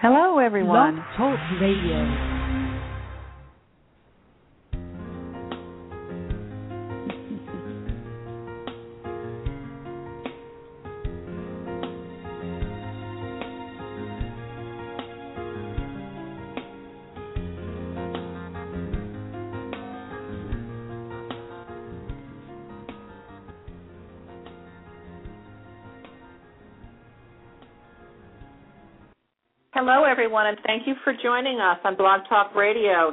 Hello, everyone. Blog Talk Radio. Hello, everyone, and thank you for joining us on Blog Talk Radio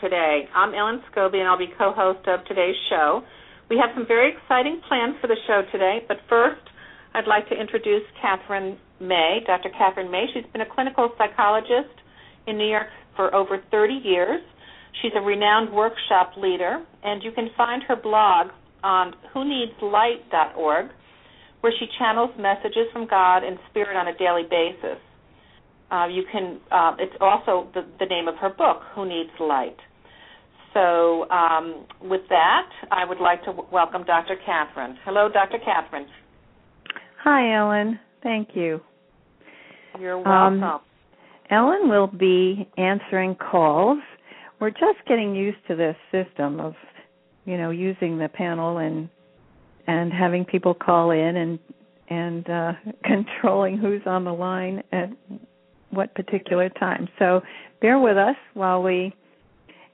today. I'm Ellen Scobie, and I'll be co-host of today's show. We have some very exciting plans for the show today, but first I'd like to introduce Kathryn May, Dr. Kathryn May. She's been a clinical psychologist in New York for over 30 years. She's a renowned workshop leader, and you can find her blog on whoneedslight.org, where she channels messages from God and Spirit on a daily basis. It's also the name of her book, Who Needs Light. So with that, I would like to welcome Dr. Kathryn. Hello, Dr. Kathryn. Hi, Ellen. Thank you. You're welcome. Ellen will be answering calls. We're just getting used to this system of, using the panel and having people call in and controlling who's on the line and what particular time. So bear with us while we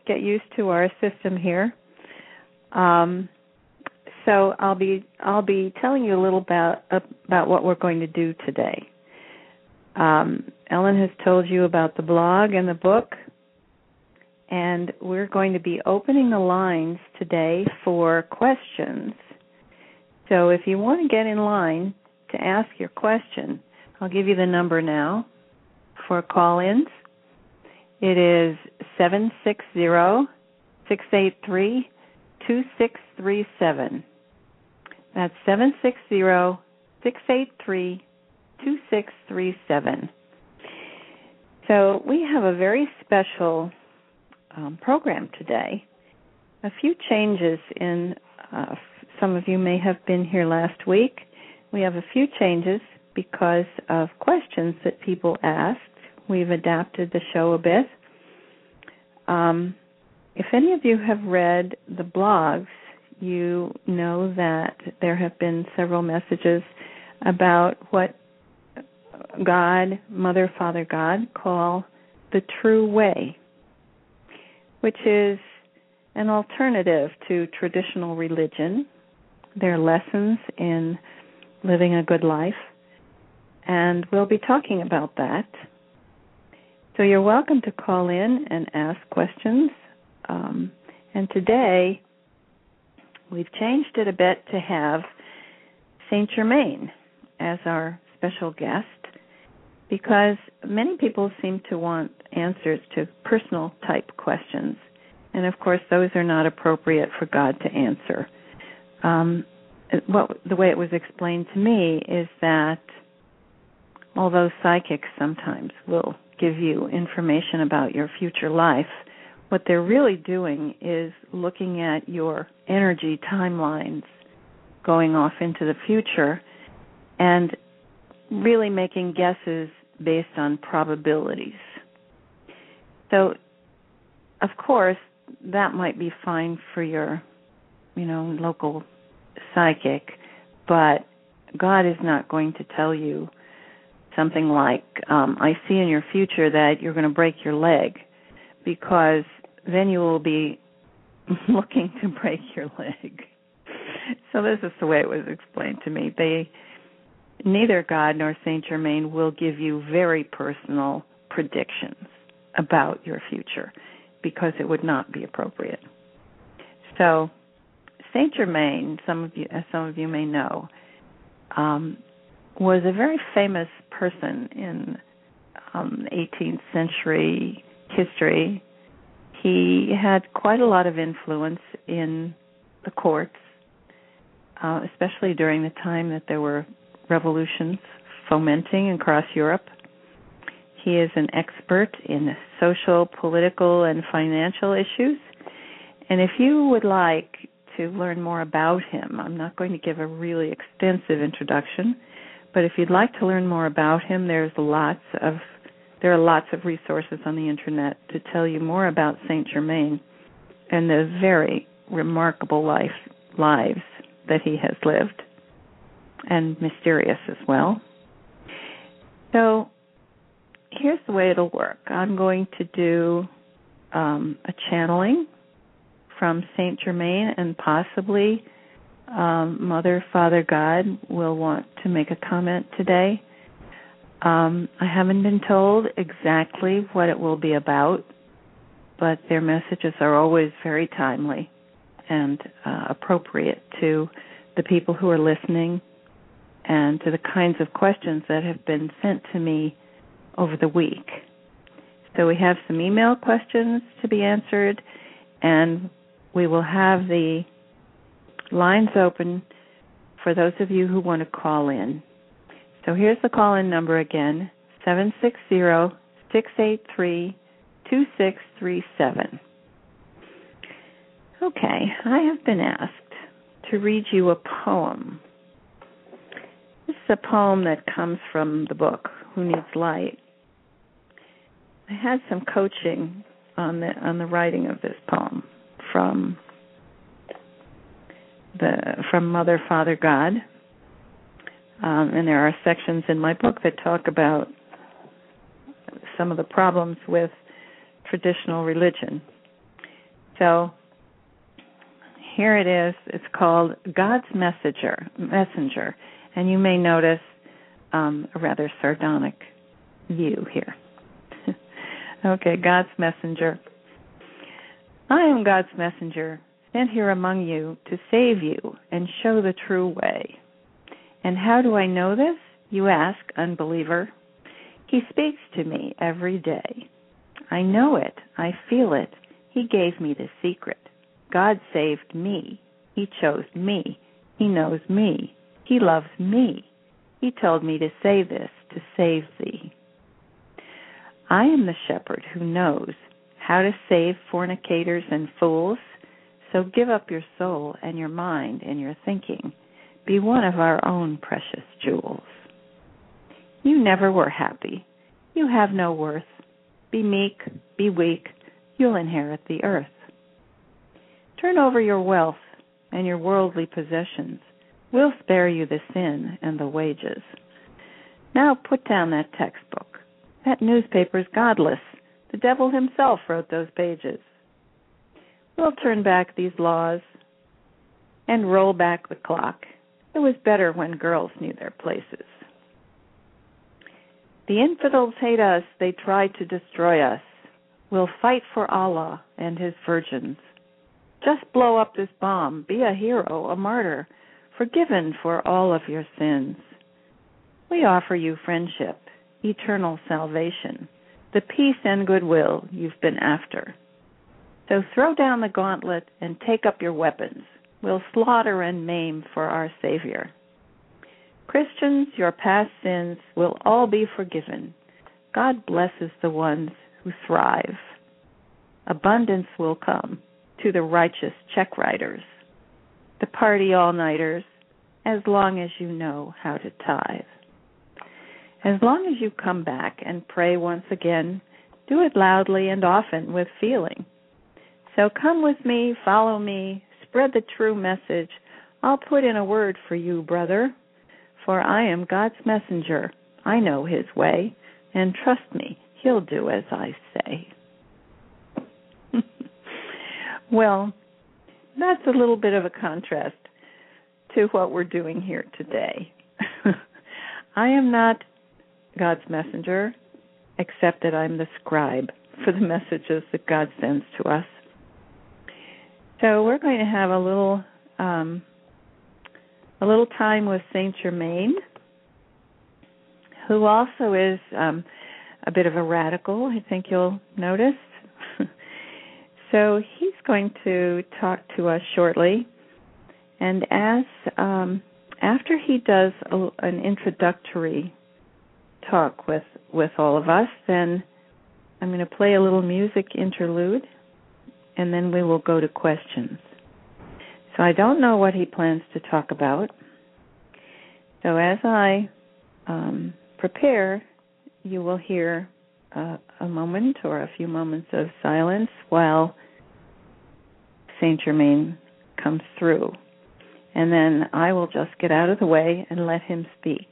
get used to our system here. So I'll be telling you a little about what we're going to do today. Ellen has told you about the blog and the book, and we're going to be opening the lines today for questions. So if you want to get in line to ask your question, I'll give you the number now. For call-ins, it is 760-683-2637. That's 760-683-2637. So we have a very special program today. A few changes in some of you may have been here last week. We have a few changes because of questions that people asked. We've adapted the show a bit. If any of you have read the blogs, you know that there have been several messages about what God, Mother, Father, God, call the true way, which is an alternative to traditional religion, their lessons in living a good life, and we'll be talking about that. So you're welcome to call in and ask questions. And today, we've changed it a bit to have St. Germain as our special guest because many people seem to want answers to personal type questions. And, of course, those are not appropriate for God to answer. The way it was explained to me is that although psychics sometimes will give you information about your future life, what they're really doing is looking at your energy timelines going off into the future and really making guesses based on probabilities. So, of course, that might be fine for your, local psychic, but God is not going to tell you something like, I see in your future that you're going to break your leg, because then you will be looking to break your leg. So this is the way it was explained to me. Neither God nor St. Germain will give you very personal predictions about your future, because it would not be appropriate. So St. Germain, as some of you may know, was a very famous person in 18th century history. He had quite a lot of influence in the courts, especially during the time that there were revolutions fomenting across Europe. He is an expert in social, political, and financial issues. And if you would like to learn more about him, I'm not going to give a really extensive introduction, but if you'd like to learn more about him, there's lots of There are lots of resources on the internet to tell you more about St. Germain and those very remarkable lives that he has lived, and mysterious as well. So here's the way it'll work. I'm going to do a channeling from St. Germain, and possibly Mother, Father, God will want to make a comment today. I haven't been told exactly what it will be about, but their messages are always very timely and appropriate to the people who are listening and to the kinds of questions that have been sent to me over the week. So we have some email questions to be answered, and we will have the lines open for those of you who want to call in. So here's the call-in number again, 760-683-2637. Okay, I have been asked to read you a poem. This is a poem that comes from the book, Who Needs Light. I had some coaching on the writing of this poem from Mother, Father, God. And there are sections in my book that talk about some of the problems with traditional religion. So here it is. It's called God's Messenger. And you may notice a rather sardonic view here. Okay, God's Messenger. I am God's messenger, sent here among you to save you and show the true way. And how do I know this, you ask, unbeliever? He speaks to me every day. I know it. I feel it. He gave me the secret. God saved me. He chose me. He knows me. He loves me. He told me to say this, to save thee. I am the shepherd who knows how to save fornicators and fools, so give up your soul and your mind and your thinking. Be one of our own precious jewels. You never were happy. You have no worth. Be meek, be weak, you'll inherit the earth. Turn over your wealth and your worldly possessions. We'll spare you the sin and the wages. Now put down that textbook. That newspaper's godless. The devil himself wrote those pages. We'll turn back these laws and roll back the clock. It was better when girls knew their places. The infidels hate us. They try to destroy us. We'll fight for Allah and his virgins. Just blow up this bomb. Be a hero, a martyr, forgiven for all of your sins. We offer you friendship, eternal salvation, the peace and goodwill you've been after. So throw down the gauntlet and take up your weapons. We'll slaughter and maim for our Savior. Christians, your past sins will all be forgiven. God blesses the ones who thrive. Abundance will come to the righteous check writers, the party all-nighters, as long as you know how to tithe. As long as you come back and pray once again, do it loudly and often with feeling. So come with me, follow me, spread the true message. I'll put in a word for you, brother, for I am God's messenger. I know his way, and trust me, he'll do as I say. Well, that's a little bit of a contrast to what we're doing here today. I am not God's messenger, except that I'm the scribe for the messages that God sends to us. So we're going to have a little time with St. Germain, who also is a bit of a radical, I think you'll notice. So he's going to talk to us shortly. And after he does an introductory talk with all of us, then I'm going to play a little music interlude, and then we will go to questions. So I don't know what he plans to talk about. So as I prepare, you will hear a moment or a few moments of silence while St. Germain comes through. And then I will just get out of the way and let him speak.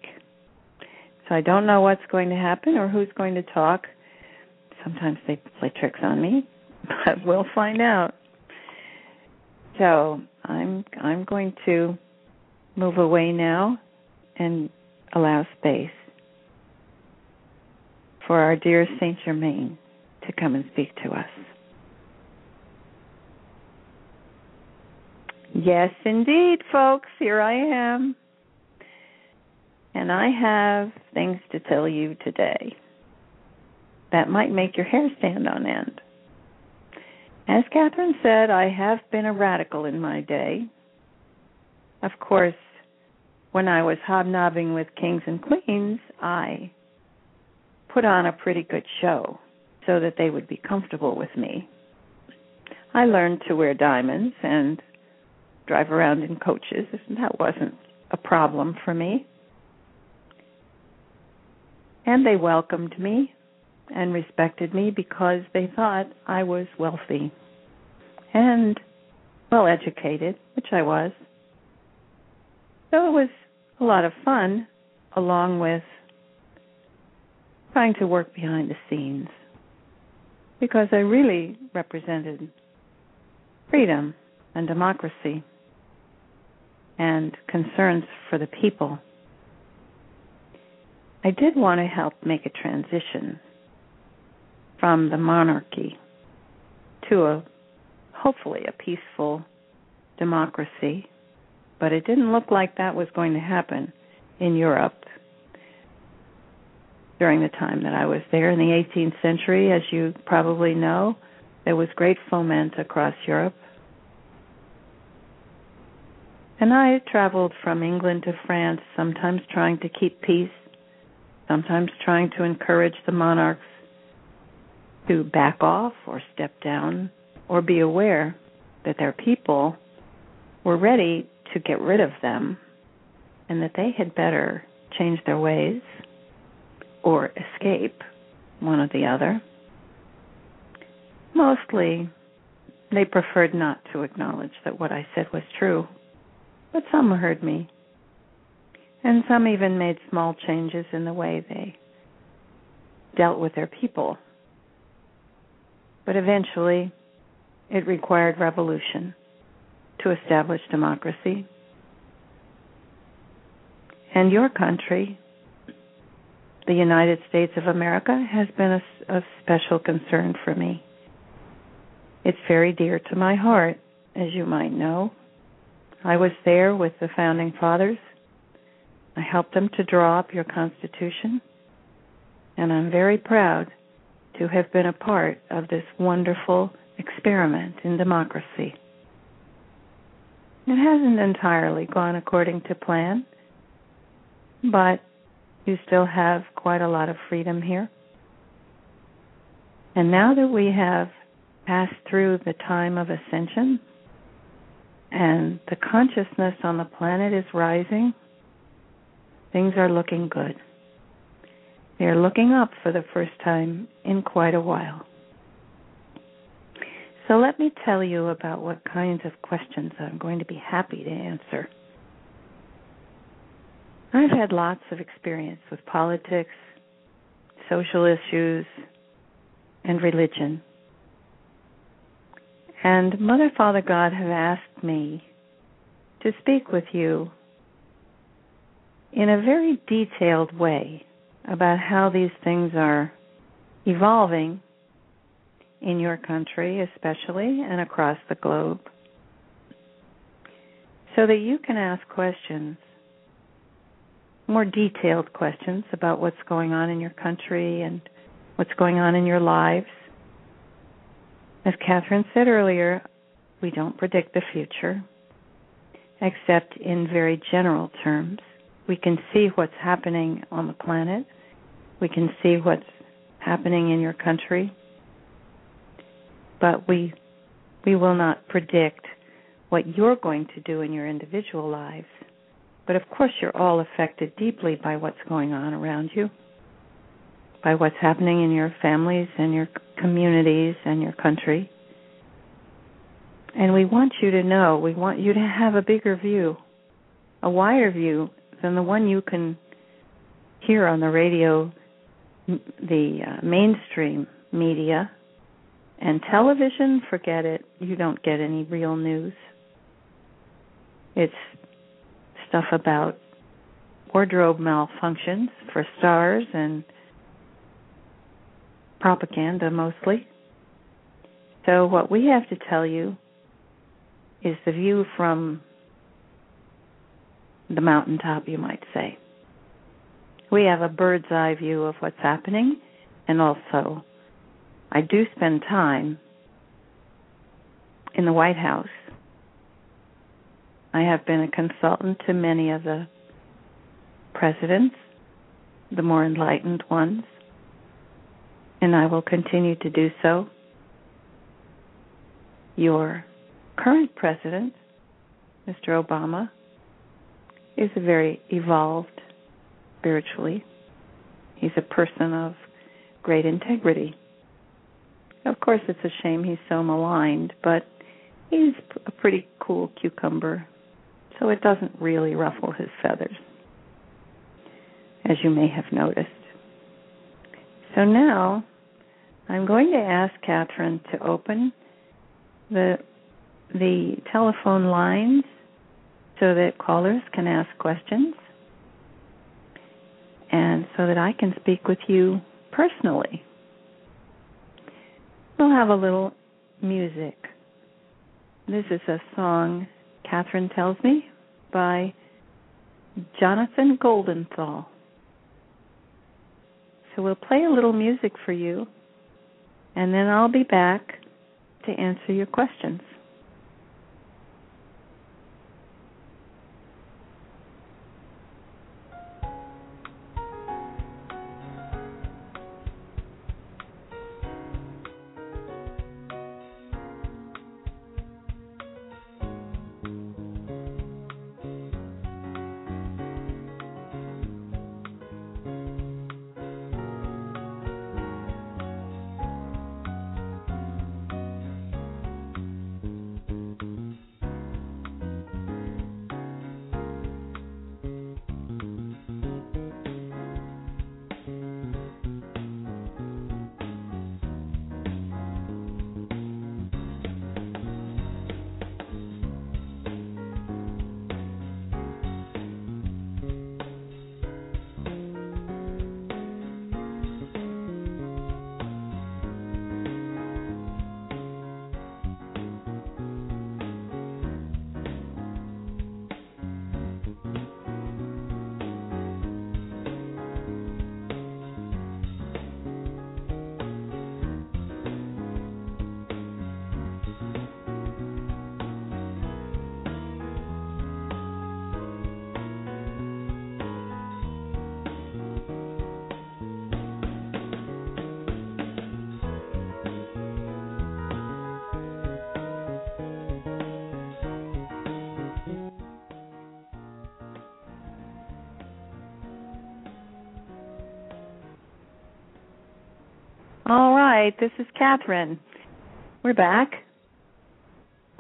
So I don't know what's going to happen or who's going to talk. Sometimes they play tricks on me, but we'll find out. So I'm going to move away now and allow space for our dear St. Germain to come and speak to us. Yes, indeed, folks, here I am. And I have things to tell you today that might make your hair stand on end. As Kathryn said, I have been a radical in my day. Of course, when I was hobnobbing with kings and queens, I put on a pretty good show so that they would be comfortable with me. I learned to wear diamonds and drive around in coaches. That wasn't a problem for me. And they welcomed me and respected me because they thought I was wealthy and well-educated, which I was. So it was a lot of fun, along with trying to work behind the scenes, because I really represented freedom and democracy and concerns for the people. I did want to help make a transition from the monarchy to hopefully a peaceful democracy, but it didn't look like that was going to happen in Europe during the time that I was there. In the 18th century, as you probably know, there was great foment across Europe. And I traveled from England to France, sometimes trying to keep peace, sometimes trying to encourage the monarchs to back off or step down or be aware that their people were ready to get rid of them and that they had better change their ways or escape, one or the other. Mostly, they preferred not to acknowledge that what I said was true. But some heard me, and some even made small changes in the way they dealt with their people. But eventually, it required revolution to establish democracy. And your country, the United States of America, has been a special concern for me. It's very dear to my heart, as you might know. I was there with the Founding Fathers. I helped them to draw up your Constitution, and I'm very proud to have been a part of this wonderful experiment in democracy. It hasn't entirely gone according to plan, but you still have quite a lot of freedom here. And now that we have passed through the time of ascension, and the consciousness on the planet is rising, things are looking good. They're looking up for the first time in quite a while. So let me tell you about what kinds of questions I'm going to be happy to answer. I've had lots of experience with politics, social issues, and religion. And Mother, Father, God have asked me to speak with you in a very detailed way about how these things are evolving in your country especially and across the globe, so that you can ask questions, more detailed questions about what's going on in your country and what's going on in your lives. As Kathryn said earlier, we don't predict the future, except in very general terms. We can see what's happening on the planet. We can see what's happening in your country. But we will not predict what you're going to do in your individual lives. But of course you're all affected deeply by what's going on around you. by what's happening in your families and your communities and your country. And we want you to know, we want you to have a bigger view, a wider view than the one you can hear on the radio, the mainstream media, and television, forget it. You don't get any real news. It's stuff about wardrobe malfunctions for stars and propaganda mostly. So what we have to tell you is the view from the mountaintop, you might say. We have a bird's eye view of what's happening, and also I do spend time in the White House. I have been a consultant to many of the presidents, the more enlightened ones, and I will continue to do so. Your current president, Mr. Obama, is a very evolved spiritually. He's a person of great integrity. Of course, it's a shame he's so maligned, but he's a pretty cool cucumber, so it doesn't really ruffle his feathers, as you may have noticed. So now I'm going to ask Kathryn to open the telephone lines so that callers can ask questions and so that I can speak with you personally. We'll have a little music. This is a song, Kathryn tells me, by Jonathan Goldenthal. So we'll play a little music for you, and then I'll be back to answer your questions. This is Kathryn. We're back.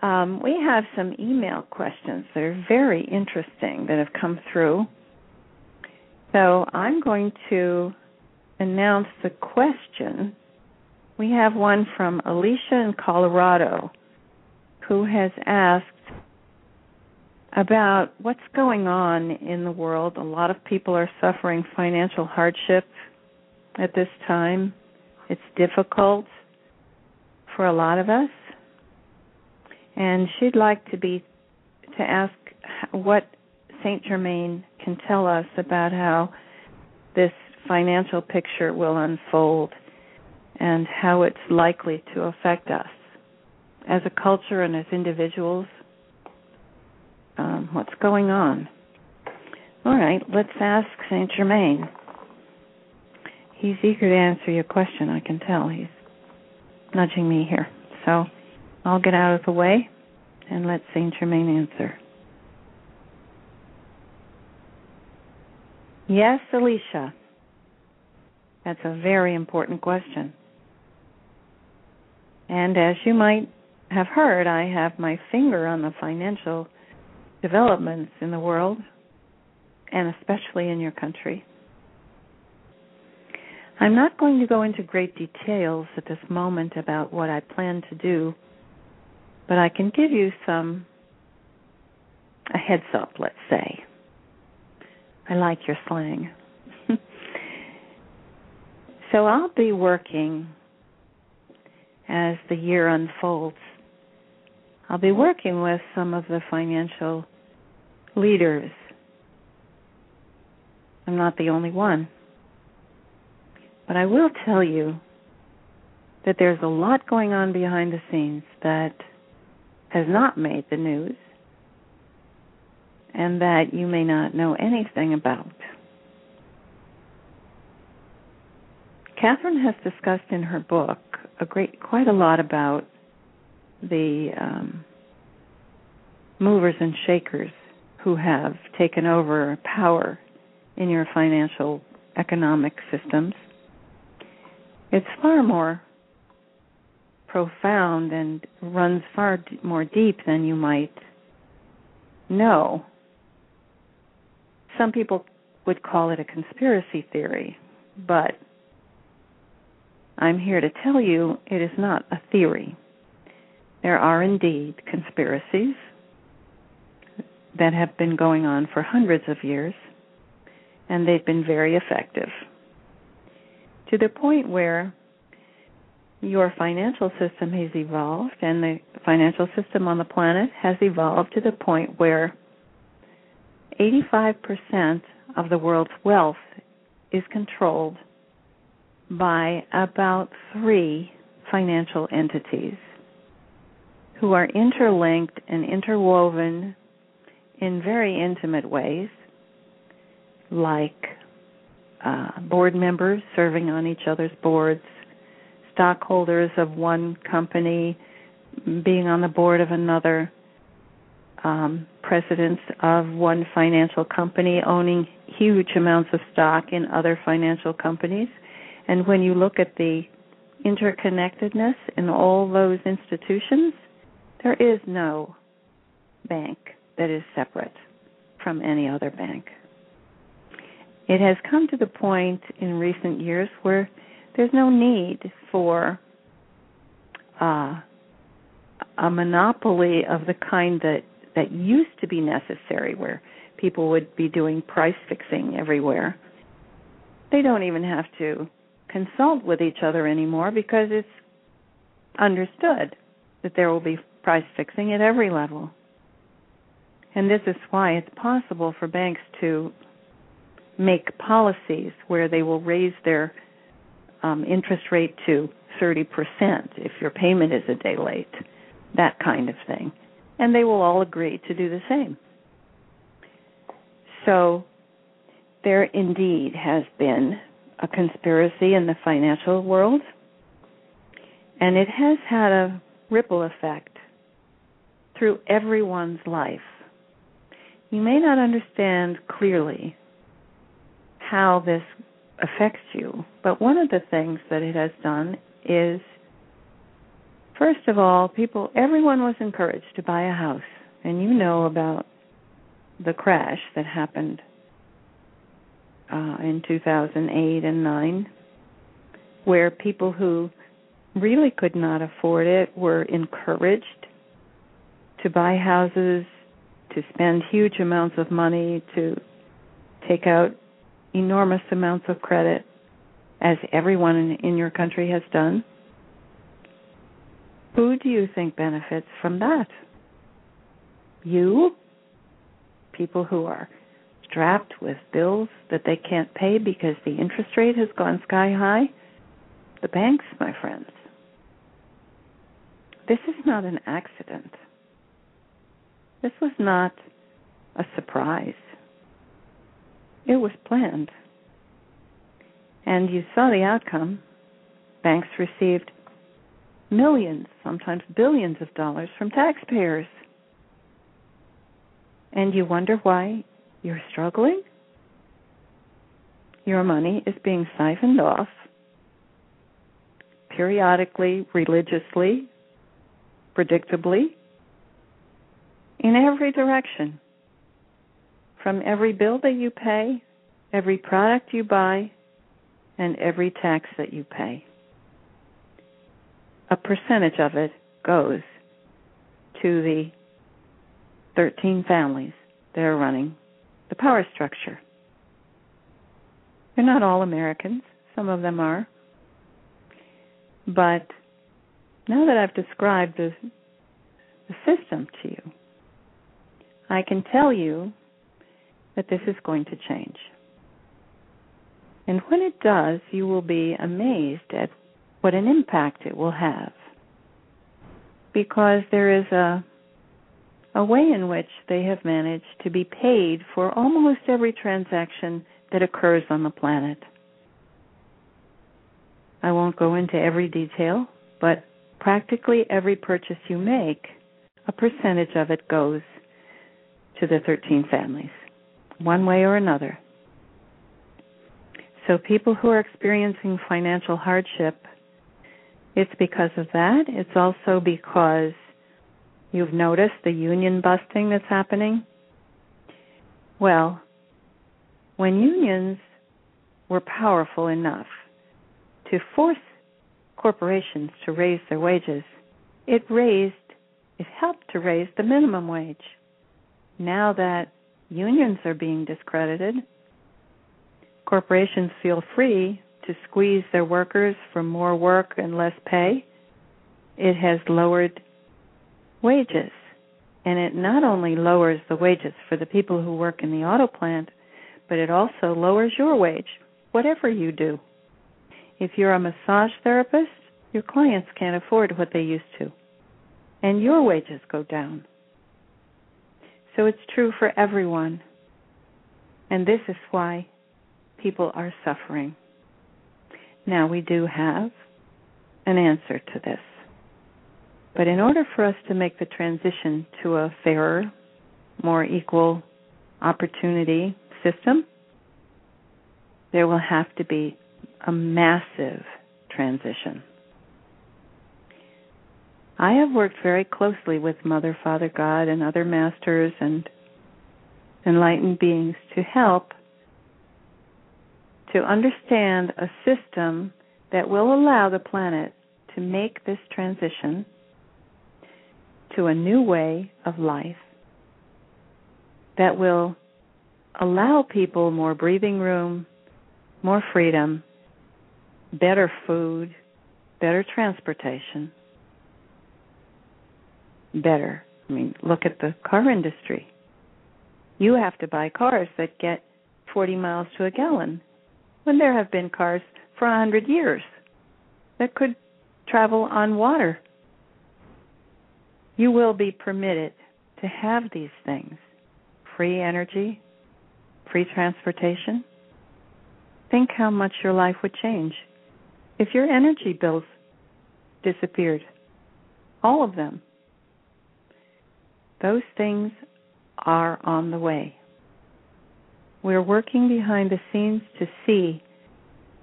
We have some email questions that are very interesting that have come through. So I'm going to announce the question. We have one from Alicia in Colorado who has asked about what's going on in the world. A lot of people are suffering financial hardship at this time. It's difficult for a lot of us, and she'd like to ask what St. Germain can tell us about how this financial picture will unfold and how it's likely to affect us as a culture and as individuals. What's going on? All right, let's ask St. Germain. He's eager to answer your question, I can tell. He's nudging me here. So I'll get out of the way and let St. Germain answer. Yes, Alicia. That's a very important question. And as you might have heard, I have my finger on the financial developments in the world, and especially in your country. I'm not going to go into great details at this moment about what I plan to do, but I can give you a heads up, let's say. I like your slang. So I'll be working, as the year unfolds, I'll be working with some of the financial leaders. I'm not the only one. But I will tell you that there's a lot going on behind the scenes that has not made the news and that you may not know anything about. Kathryn has discussed in her book quite a lot about the movers and shakers who have taken over power in your financial economic systems. It's far more profound and runs far more deep than you might know. Some people would call it a conspiracy theory, but I'm here to tell you it is not a theory. There are indeed conspiracies that have been going on for hundreds of years, and they've been very effective, to the point where your financial system has evolved, and the financial system on the planet has evolved to the point where 85% of the world's wealth is controlled by about 3 financial entities who are interlinked and interwoven in very intimate ways, like board members serving on each other's boards, stockholders of one company being on the board of another, presidents of one financial company owning huge amounts of stock in other financial companies. And when you look at the interconnectedness in all those institutions, there is no bank that is separate from any other bank. It has come to the point in recent years where there's no need for a monopoly of the kind that used to be necessary, where people would be doing price fixing everywhere. They don't even have to consult with each other anymore because it's understood that there will be price fixing at every level. And this is why it's possible for banks to make policies where they will raise their interest rate to 30% if your payment is a day late, that kind of thing. And they will all agree to do the same. So there indeed has been a conspiracy in the financial world, and it has had a ripple effect through everyone's life. You may not understand clearly how this affects you, but one of the things that it has done is, first of all, everyone was encouraged to buy a house, and you know about the crash that happened in 2008 and 9, where people who really could not afford it were encouraged to buy houses, to spend huge amounts of money, to take out enormous amounts of credit, as everyone in your country has done. Who do you think benefits from that? You? People who are strapped with bills that they can't pay because the interest rate has gone sky high? The banks, my friends. This is not an accident. This was not a surprise. It was planned. And you saw the outcome. Banks received millions, sometimes billions of dollars from taxpayers. And you wonder why you're struggling? your money is being siphoned off periodically, religiously, predictably, in every direction. From every bill that you pay, every product you buy, and every tax that you pay. A percentage of it goes to the 13 families that are running the power structure. They're not all Americans. Some of them are. But now that I've described the system to you, I can tell you that this is going to change. And when it does, you will be amazed at what an impact it will have. Because there is a way in which they have managed to be paid for almost every transaction that occurs on the planet. I won't go into every detail, but practically every purchase you make, a percentage of it goes to the 13 families, one way or another. So people who are experiencing financial hardship, it's because of that. It's also because you've noticed the union busting that's happening. Well, when unions were powerful enough to force corporations to raise their wages, it helped to raise the minimum wage. Now that unions are being discredited, corporations feel free to squeeze their workers for more work and less pay. It has lowered wages, and it not only lowers the wages for the people who work in the auto plant, but it also lowers your wage, whatever you do. If you're a massage therapist, your clients can't afford what they used to, and your wages go down. So it's true for everyone, and this is why people are suffering. Now, we do have an answer to this. But in order for us to make the transition to a fairer, more equal opportunity system, there will have to be a massive transition. I have worked very closely with Mother, Father, God, and other masters and enlightened beings to help to understand a system that will allow the planet to make this transition to a new way of life that will allow people more breathing room, more freedom, better food, better transportation, better. I mean, look at the car industry. You have to buy cars that get 40 miles to a gallon when there have been cars for 100 years that could travel on water. You will be permitted to have these things, free energy, free transportation. Think how much your life would change if your energy bills disappeared, all of them. Those things are on the way. We're working behind the scenes to see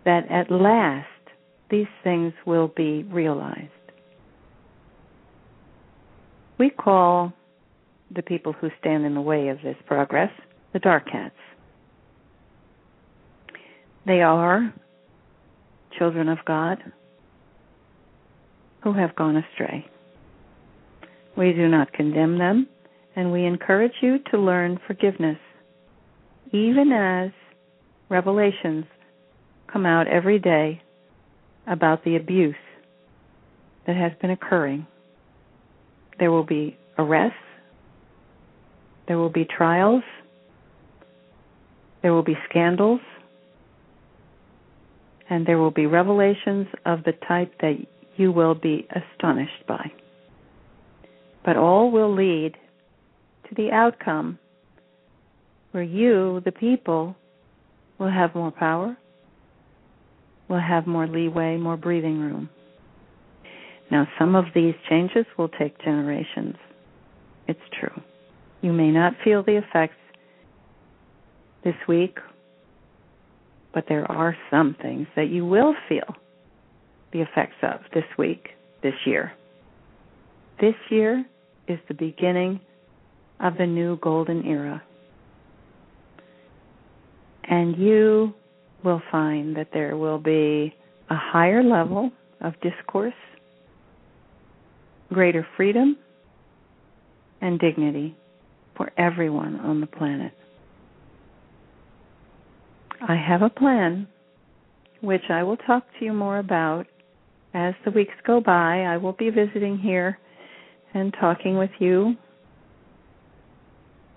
that at last these things will be realized. We call the people who stand in the way of this progress the dark hats. They are children of God who have gone astray. We do not condemn them, and we encourage you to learn forgiveness, even as revelations come out every day about the abuse that has been occurring. There will be arrests. There will be trials. There will be scandals. And there will be revelations of the type that you will be astonished by. But all will lead to the outcome where you, the people, will have more power, will have more leeway, more breathing room. Now, some of these changes will take generations. It's true. You may not feel the effects this week, But there are some things that you will feel the effects of this week, this year. This year is the beginning of the new golden era. And you will find that there will be a higher level of discourse, greater freedom, and dignity for everyone on the planet. I have a plan, which I will talk to you more about as the weeks go by. I will be visiting here and talking with you.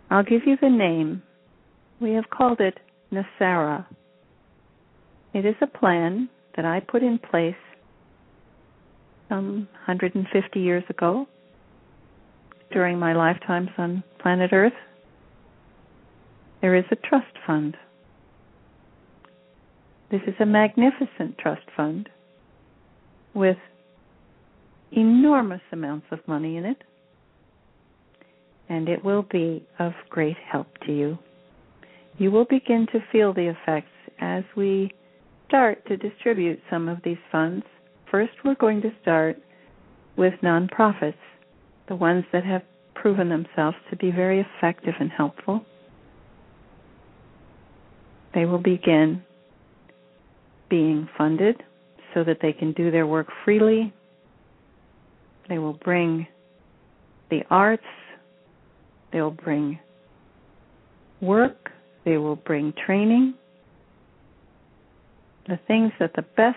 I'll give you the name. We have called it Nasara. It is a plan that I put in place some 150 years ago during my lifetimes on planet Earth. There is a trust fund. This is a magnificent trust fund with enormous amounts of money in it, and it will be of great help to you. You will begin to feel the effects as we start to distribute some of these funds. First, we're going to start with nonprofits, the ones that have proven themselves to be very effective and helpful. They will begin being funded so that they can do their work freely. They will bring the arts, they will bring work, they will bring training, the things that the best,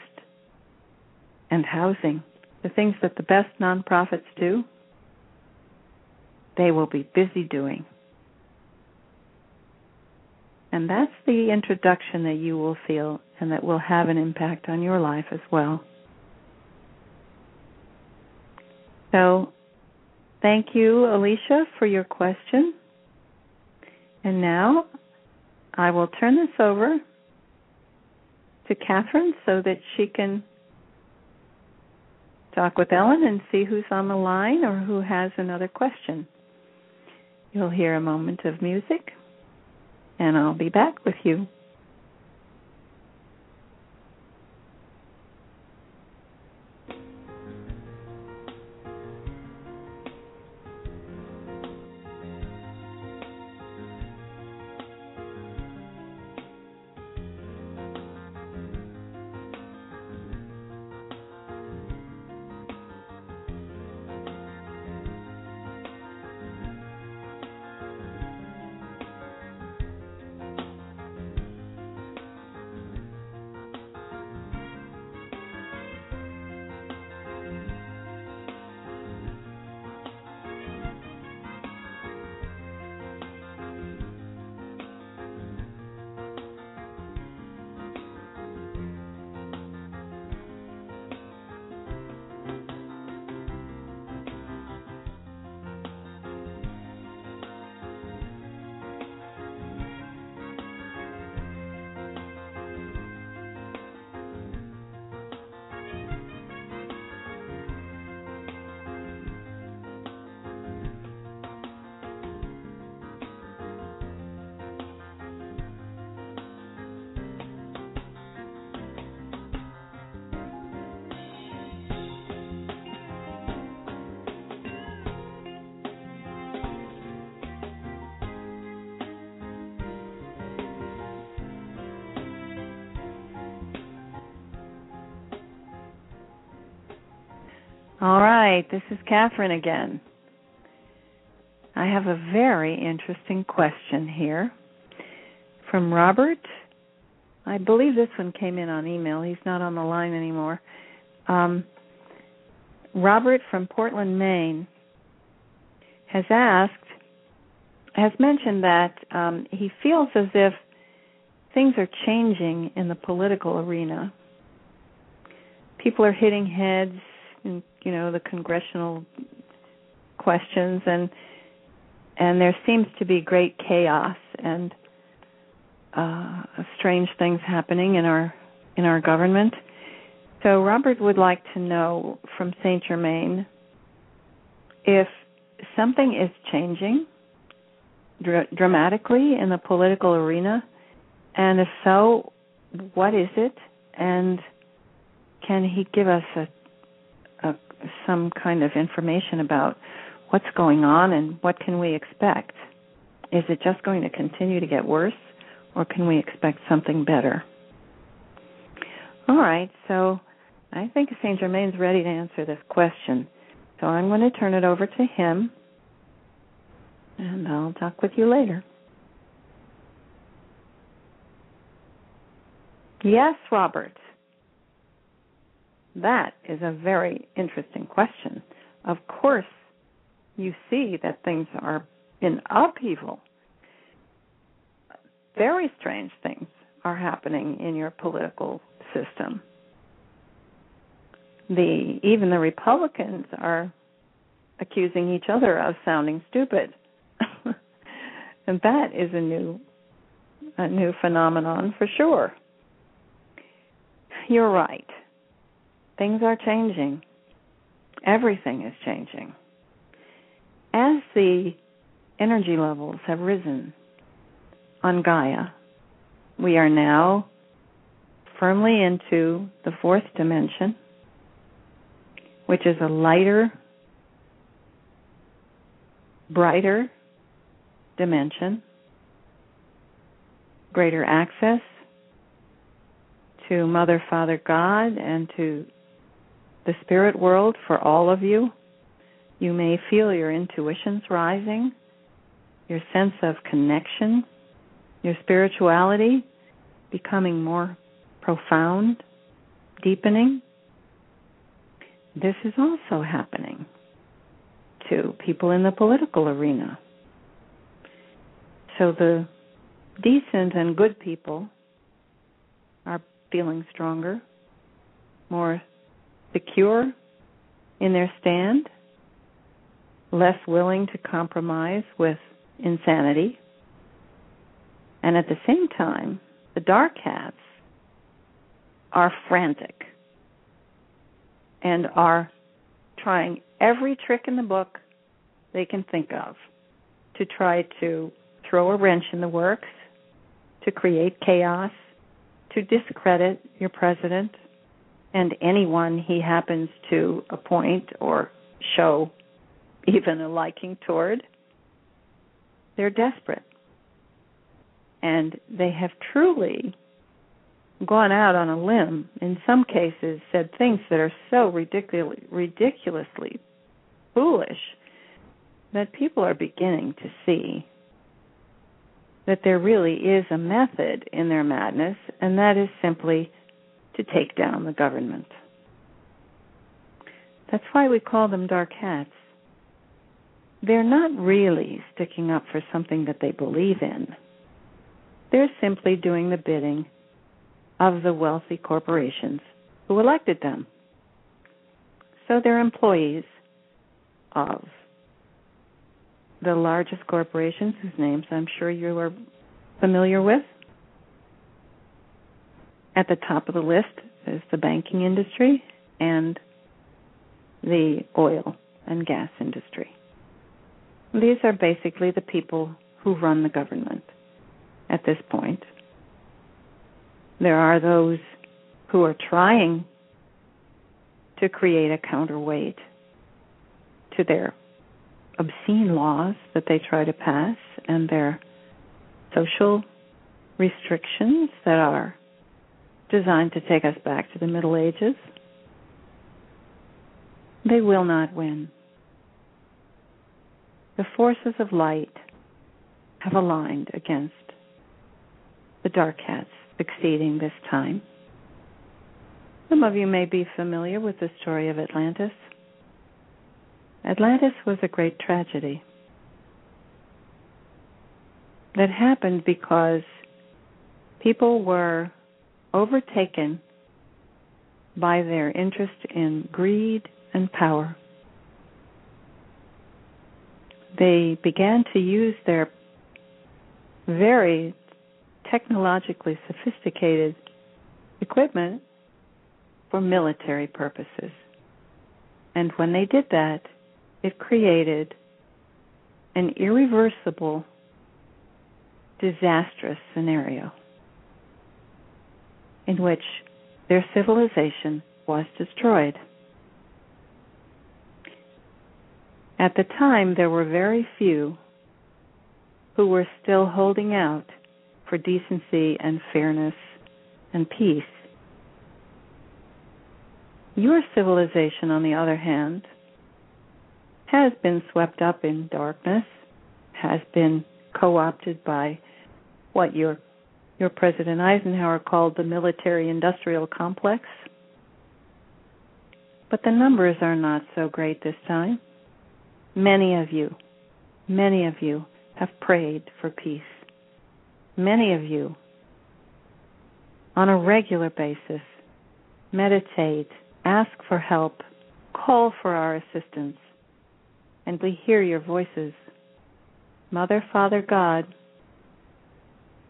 and housing, the things that the best nonprofits do, they will be busy doing. And that's the introduction that you will feel and that will have an impact on your life as well. So, thank you, Alicia, for your question. And now, I will turn this over to Kathryn so that she can talk with Ellen and see who's on the line or who has another question. You'll hear a moment of music, and I'll be back with you. All right, this is Kathryn again. I have a very interesting question here from Robert. I believe this one came in on email. He's not on the line anymore. Robert from Portland, Maine, has mentioned that he feels as if things are changing in the political arena. People are hitting heads in, you know, the congressional questions, and there seems to be great chaos and strange things happening in our government. So Robert would like to know from St. Germain if something is changing dramatically in the political arena, and if so, what is it, and can he give us some kind of information about what's going on and what can we expect? Is it just going to continue to get worse, or can we expect something better? All right, so I think St. Germain's ready to answer this question. So I'm going to turn it over to him, and I'll talk with you later. Yes, Robert. That is a very interesting question. Of course, you see that things are in upheaval. Very strange things are happening in your political system. Even the Republicans are accusing each other of sounding stupid. And that is a new phenomenon for sure. You're right. Things are changing. Everything is changing. As the energy levels have risen on Gaia, we are now firmly into the fourth dimension, which is a lighter, brighter dimension, greater access to Mother, Father, God, and to the spirit world for all of you. You may feel your intuitions rising, your sense of connection, your spirituality becoming more profound, deepening. This is also happening to people in the political arena. So the decent and good people are feeling stronger, more secure in their stand, less willing to compromise with insanity. And at the same time, the dark hats are frantic and are trying every trick in the book they can think of to try to throw a wrench in the works, to create chaos, to discredit your president and anyone he happens to appoint or show even a liking toward. They're desperate. And they have truly gone out on a limb, in some cases said things that are so ridiculously foolish that people are beginning to see that there really is a method in their madness, and that is simply to take down the government. That's why we call them dark hats. They're not really sticking up for something that they believe in. They're simply doing the bidding of the wealthy corporations who elected them. So they're employees of the largest corporations whose names I'm sure you are familiar with. At the top of the list is the banking industry and the oil and gas industry. These are basically the people who run the government at this point. There are those who are trying to create a counterweight to their obscene laws that they try to pass and their social restrictions that are designed to take us back to the Middle Ages. They will not win. The forces of light have aligned against the dark hats succeeding this time. Some of you may be familiar with the story of Atlantis. Atlantis was a great tragedy that happened because people were overtaken by their interest in greed and power. They began to use their very technologically sophisticated equipment for military purposes. And when they did that, it created an irreversible, disastrous scenario. in which their civilization was destroyed. At the time, there were very few who were still holding out for decency and fairness and peace. Your civilization, on the other hand, has been swept up in darkness, has been co-opted by what your President Eisenhower called the military-industrial complex. But the numbers are not so great this time. Many of you have prayed for peace. Many of you, on a regular basis, meditate, ask for help, call for our assistance, and we hear your voices. Mother, Father, God,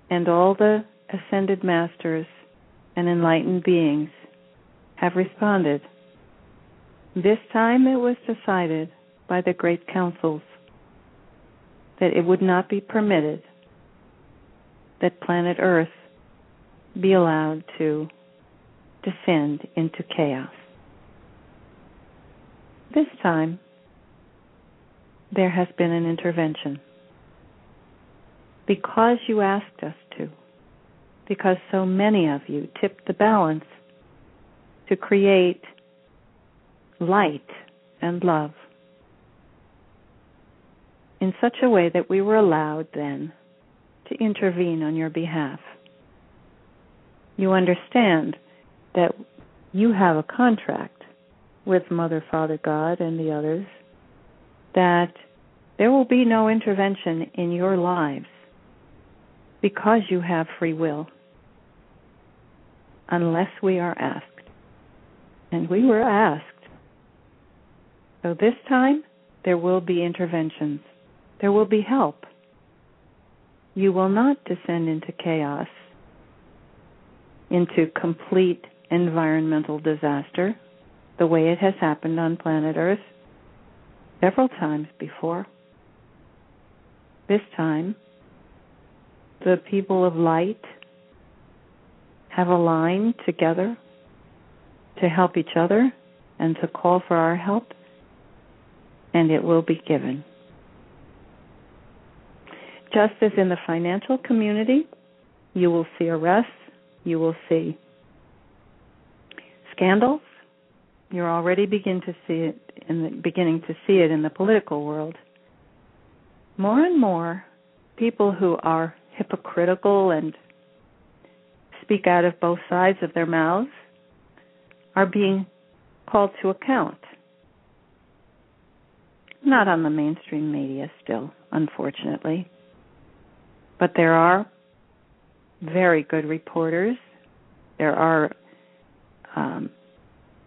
and all the ascended masters and enlightened beings have responded. This time it was decided by the great councils that it would not be permitted that planet Earth be allowed to descend into chaos. This time, there has been an intervention. Because you asked us to, because so many of you tipped the balance to create light and love in such a way that we were allowed then to intervene on your behalf. You understand that you have a contract with Mother, Father, God, and the others that there will be no intervention in your lives because you have free will, unless we are asked. And we were asked. So this time, there will be interventions. There will be help. You will not descend into chaos, into complete environmental disaster, the way it has happened on planet Earth several times before. This time, the people of light have aligned together to help each other and to call for our help, and it will be given. Just as in the financial community, you will see arrests, you will see scandals. You're already beginning to see it in the political world. More and more people who are hypocritical and speak out of both sides of their mouths are being called to account. Not on the mainstream media still, unfortunately. But there are very good reporters. There are,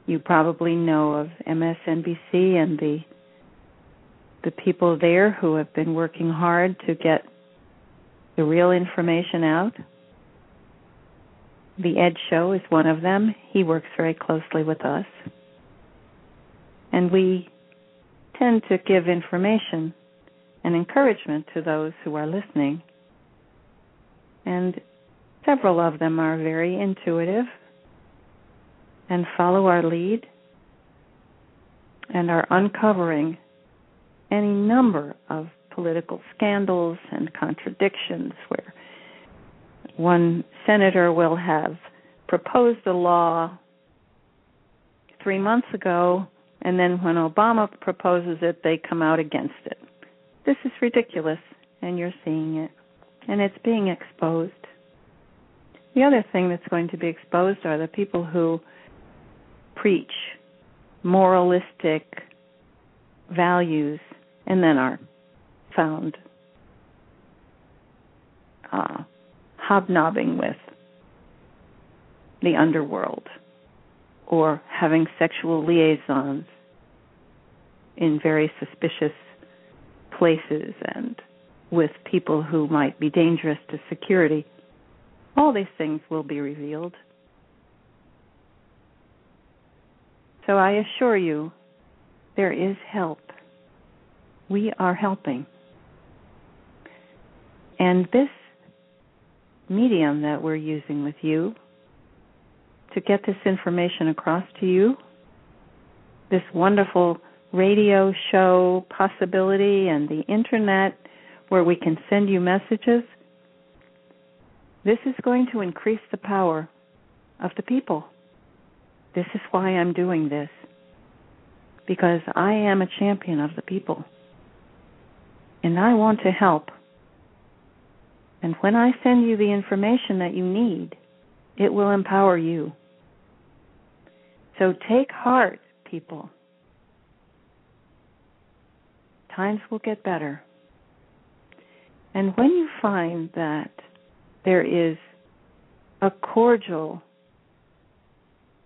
you probably know of MSNBC and the people there who have been working hard to get the real information out. The Ed Show is one of them. He works very closely with us. And we tend to give information and encouragement to those who are listening. And several of them are very intuitive and follow our lead and are uncovering any number of political scandals and contradictions where one senator will have proposed a law 3 months ago, and then when Obama proposes it, they come out against it. This is ridiculous, and you're seeing it, and it's being exposed. The other thing that's going to be exposed are the people who preach moralistic values and then are found hobnobbing with the underworld or having sexual liaisons in very suspicious places and with people who might be dangerous to security. All these things will be revealed. So I assure you, there is help. We are helping. And this medium that we're using with you to get this information across to you, this wonderful radio show possibility and the internet where we can send you messages, this is going to increase the power of the people. This is why I'm doing this, because I am a champion of the people, and I want to help. And when I send you the information that you need, it will empower you. So take heart, people. Times will get better. And when you find that there is a cordial,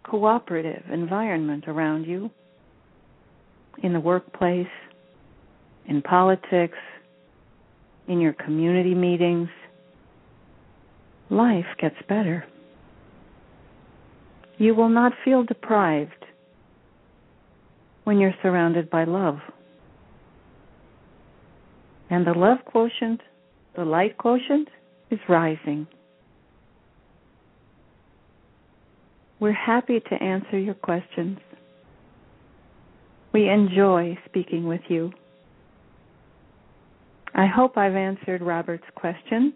cooperative environment around you, in the workplace, in politics, in your community meetings, life gets better. You will not feel deprived when you're surrounded by love. And the love quotient, the light quotient, is rising. We're happy to answer your questions. We enjoy speaking with you. I hope I've answered Robert's question,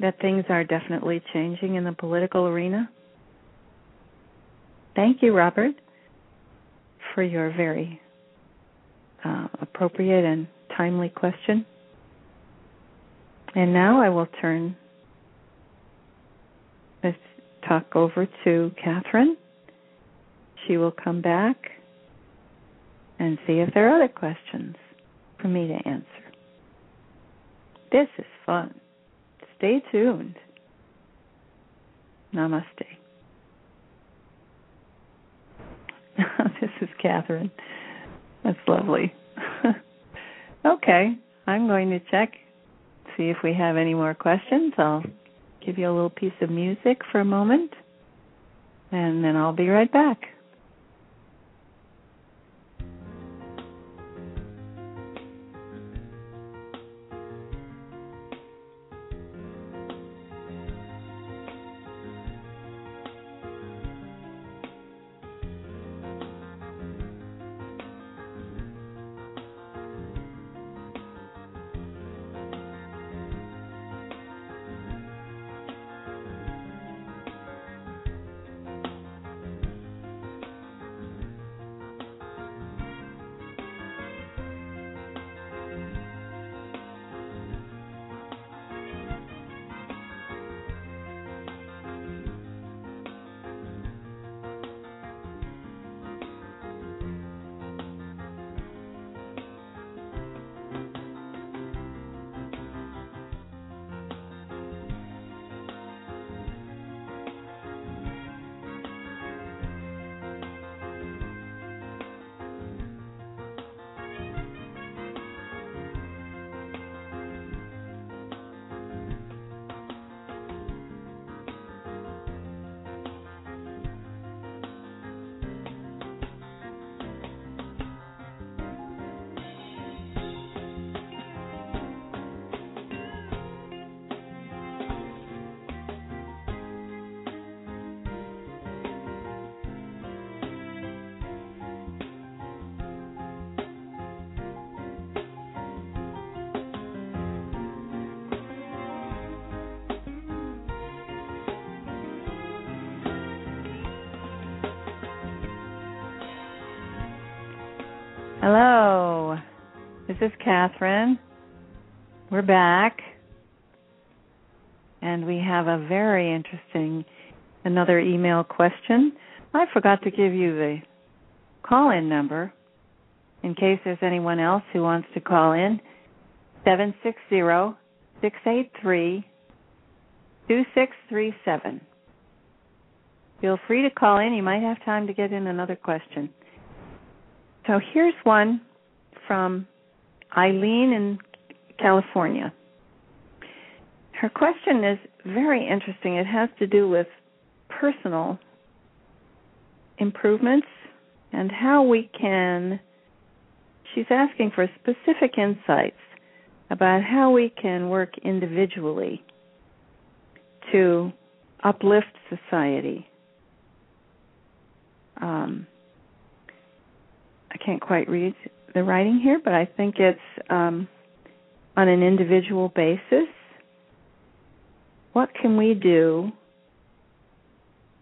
that things are definitely changing in the political arena. Thank you, Robert, for your very appropriate and timely question. And now I will turn this talk over to Kathryn. She will come back and see if there are other questions for me to answer. This is fun. Stay tuned. Namaste. This is Kathryn. That's lovely. Okay, I'm going to check, see if we have any more questions. I'll give you a little piece of music for a moment, and then I'll be right back. Hello, this is Kathryn. We're back, and we have a very interesting, another email question. I forgot to give you the call-in number in case there's anyone else who wants to call in, 760-683-2637. Feel free to call in. You might have time to get in another question. So here's one from Eileen in California. Her question is very interesting. It has to do with personal improvements and how we can, she's asking for specific insights about how we can work individually to uplift society. I can't quite read the writing here, but I think it's on an individual basis. What can we do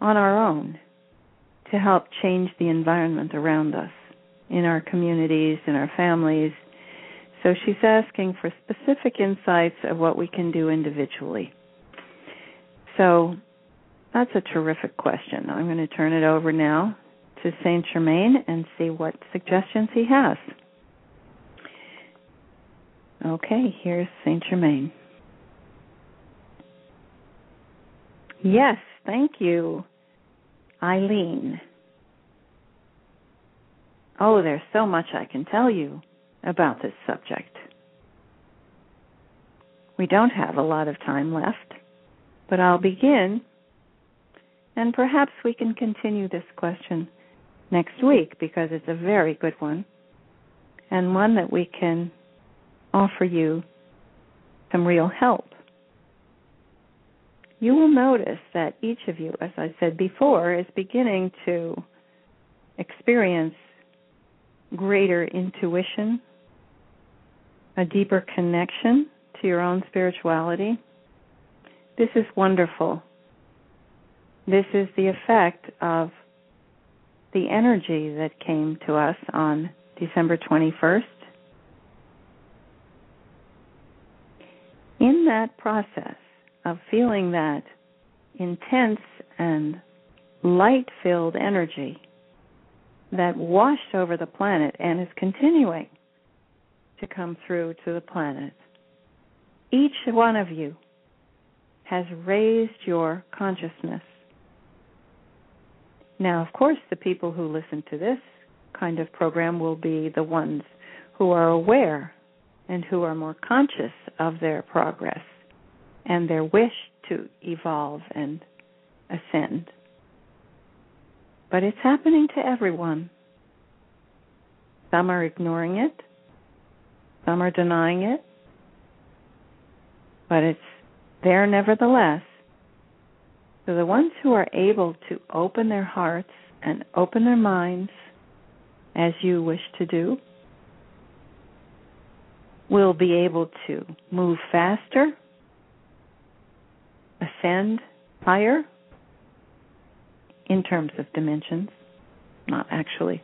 on our own to help change the environment around us, in our communities, in our families? So she's asking for specific insights of what we can do individually. So that's a terrific question. I'm going to turn it over now to St. Germain and see what suggestions he has. Okay, here's St. Germain. Yes, thank you, Eileen. Oh, there's so much I can tell you about this subject. We don't have a lot of time left, but I'll begin, and perhaps we can continue this question next week, because it's a very good one, and one that we can offer you some real help. You will notice that each of you, as I said before, is beginning to experience greater intuition, a deeper connection to your own spirituality. This is wonderful. This is the effect of the energy that came to us on December 21st. In that process of feeling that intense and light-filled energy that washed over the planet and is continuing to come through to the planet, each one of you has raised your consciousness. Now, of course, the people who listen to this kind of program will be the ones who are aware and who are more conscious of their progress and their wish to evolve and ascend. But it's happening to everyone. Some are ignoring it. Some are denying it. But it's there nevertheless. So the ones who are able to open their hearts and open their minds, as you wish to do, will be able to move faster, ascend higher, in terms of dimensions, not actually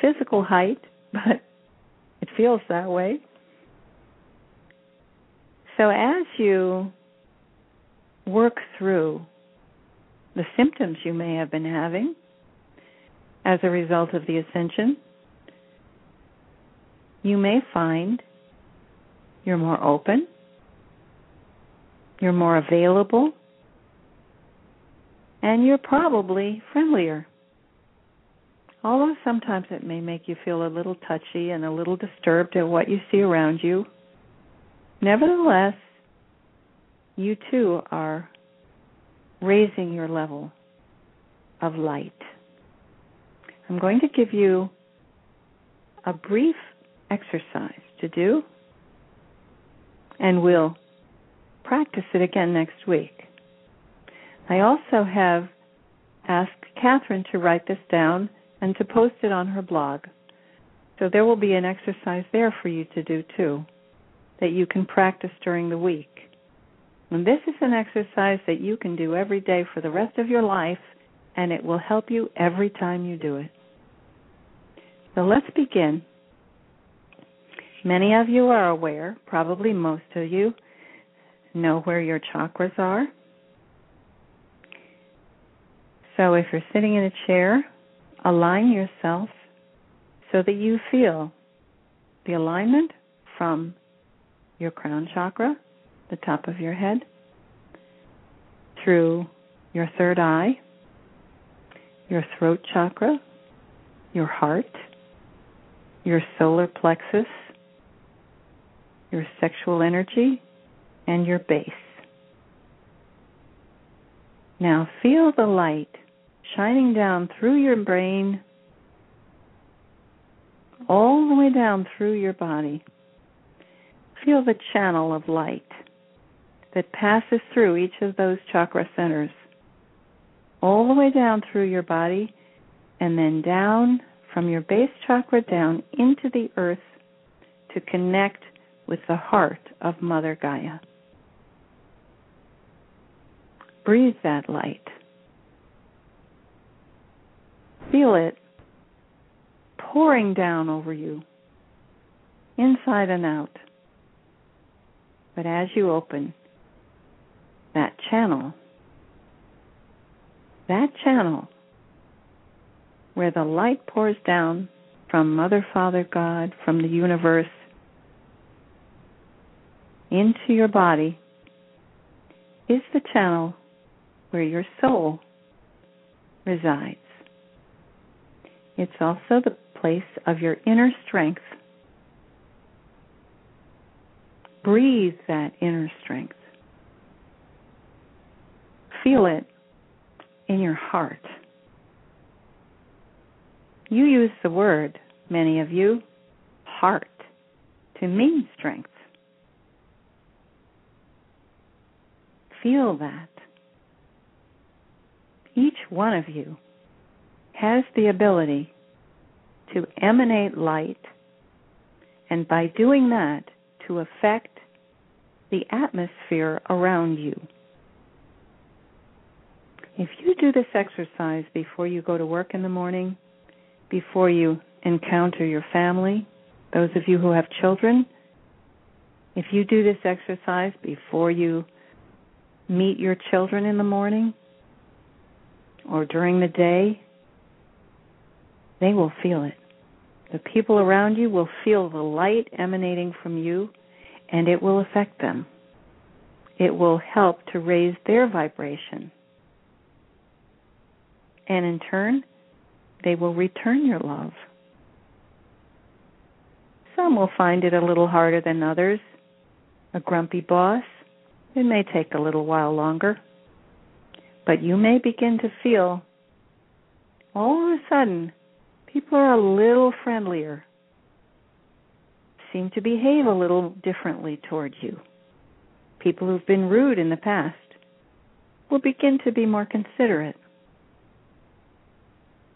physical height, but it feels that way. So as you work through the symptoms you may have been having as a result of the ascension, you may find you're more open, you're more available, and you're probably friendlier. Although sometimes it may make you feel a little touchy and a little disturbed at what you see around you, nevertheless, you too are raising your level of light. I'm going to give you a brief exercise to do, and we'll practice it again next week. I also have asked Kathryn to write this down and to post it on her blog. So there will be an exercise there for you to do too, that you can practice during the week. And this is an exercise that you can do every day for the rest of your life, and it will help you every time you do it. So let's begin. Many of you are aware, probably most of you know where your chakras are. So if you're sitting in a chair, align yourself so that you feel the alignment from your crown chakra, the top of your head, through your third eye, your throat chakra, your heart, your solar plexus, your sexual energy, and your base. Now feel the light shining down through your brain, all the way down through your body. Feel the channel of light that passes through each of those chakra centers, all the way down through your body, and then down from your base chakra down into the earth to connect with the heart of Mother Gaia. Breathe that light. Feel it pouring down over you, inside and out. But as you open that channel where the light pours down from Mother, Father, God, from the universe, into your body, is the channel where your soul resides. It's also the place of your inner strength. Breathe that inner strength. Feel it in your heart. You use the word, many of you, heart, to mean strength. Feel that. Each one of you has the ability to emanate light, and by doing that, to affect the atmosphere around you. If you do this exercise before you go to work in the morning, before you encounter your family, those of you who have children, if you do this exercise before you meet your children in the morning or during the day, they will feel it. The people around you will feel the light emanating from you, and it will affect them. It will help to raise their vibration. And in turn, they will return your love. Some will find it a little harder than others. A grumpy boss, it may take a little while longer. But you may begin to feel, all of a sudden, people are a little friendlier, seem to behave a little differently toward you. People who've been rude in the past will begin to be more considerate.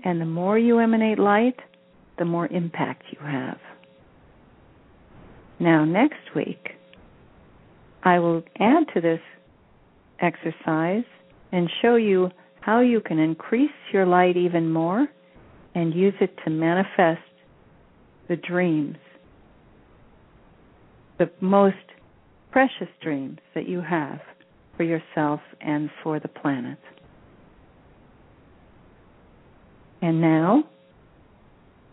And the more you emanate light, the more impact you have. Now, next week, I will add to this exercise and show you how you can increase your light even more and use it to manifest the dreams, the most precious dreams that you have for yourself and for the planet. And now,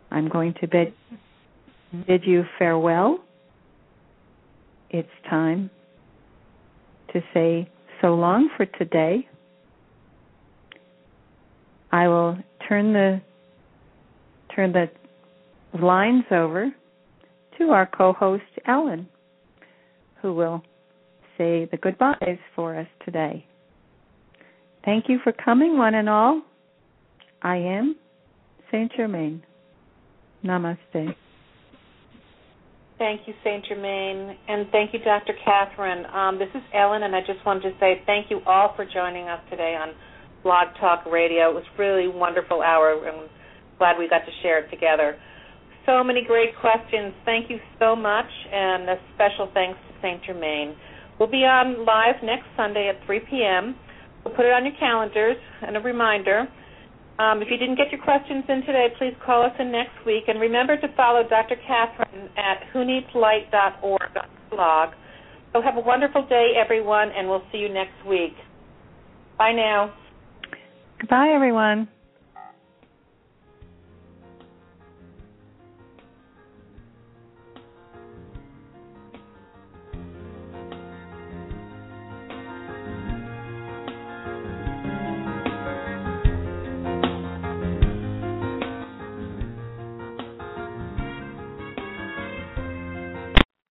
I'm going to bid you farewell. It's time to say so long for today. I will turn the lines over to our co-host, Ellen, who will say the goodbyes for us today. Thank you for coming, one and all. I am St. Germain. Namaste. Thank you, St. Germain, and thank you, Dr. Kathryn. This is Ellen, and I just wanted to say thank you all for joining us today on Blog Talk Radio. It was a really wonderful hour, and glad we got to share it together. So many great questions. Thank you so much, and a special thanks to St. Germain. We'll be on live next Sunday at 3 p.m. We'll put it on your calendars, and a reminder. If you didn't get your questions in today, please call us in next week. And remember to follow Dr. Kathryn at whoneedslight.org blog. So have a wonderful day, everyone, and we'll see you next week. Bye now. Goodbye, everyone.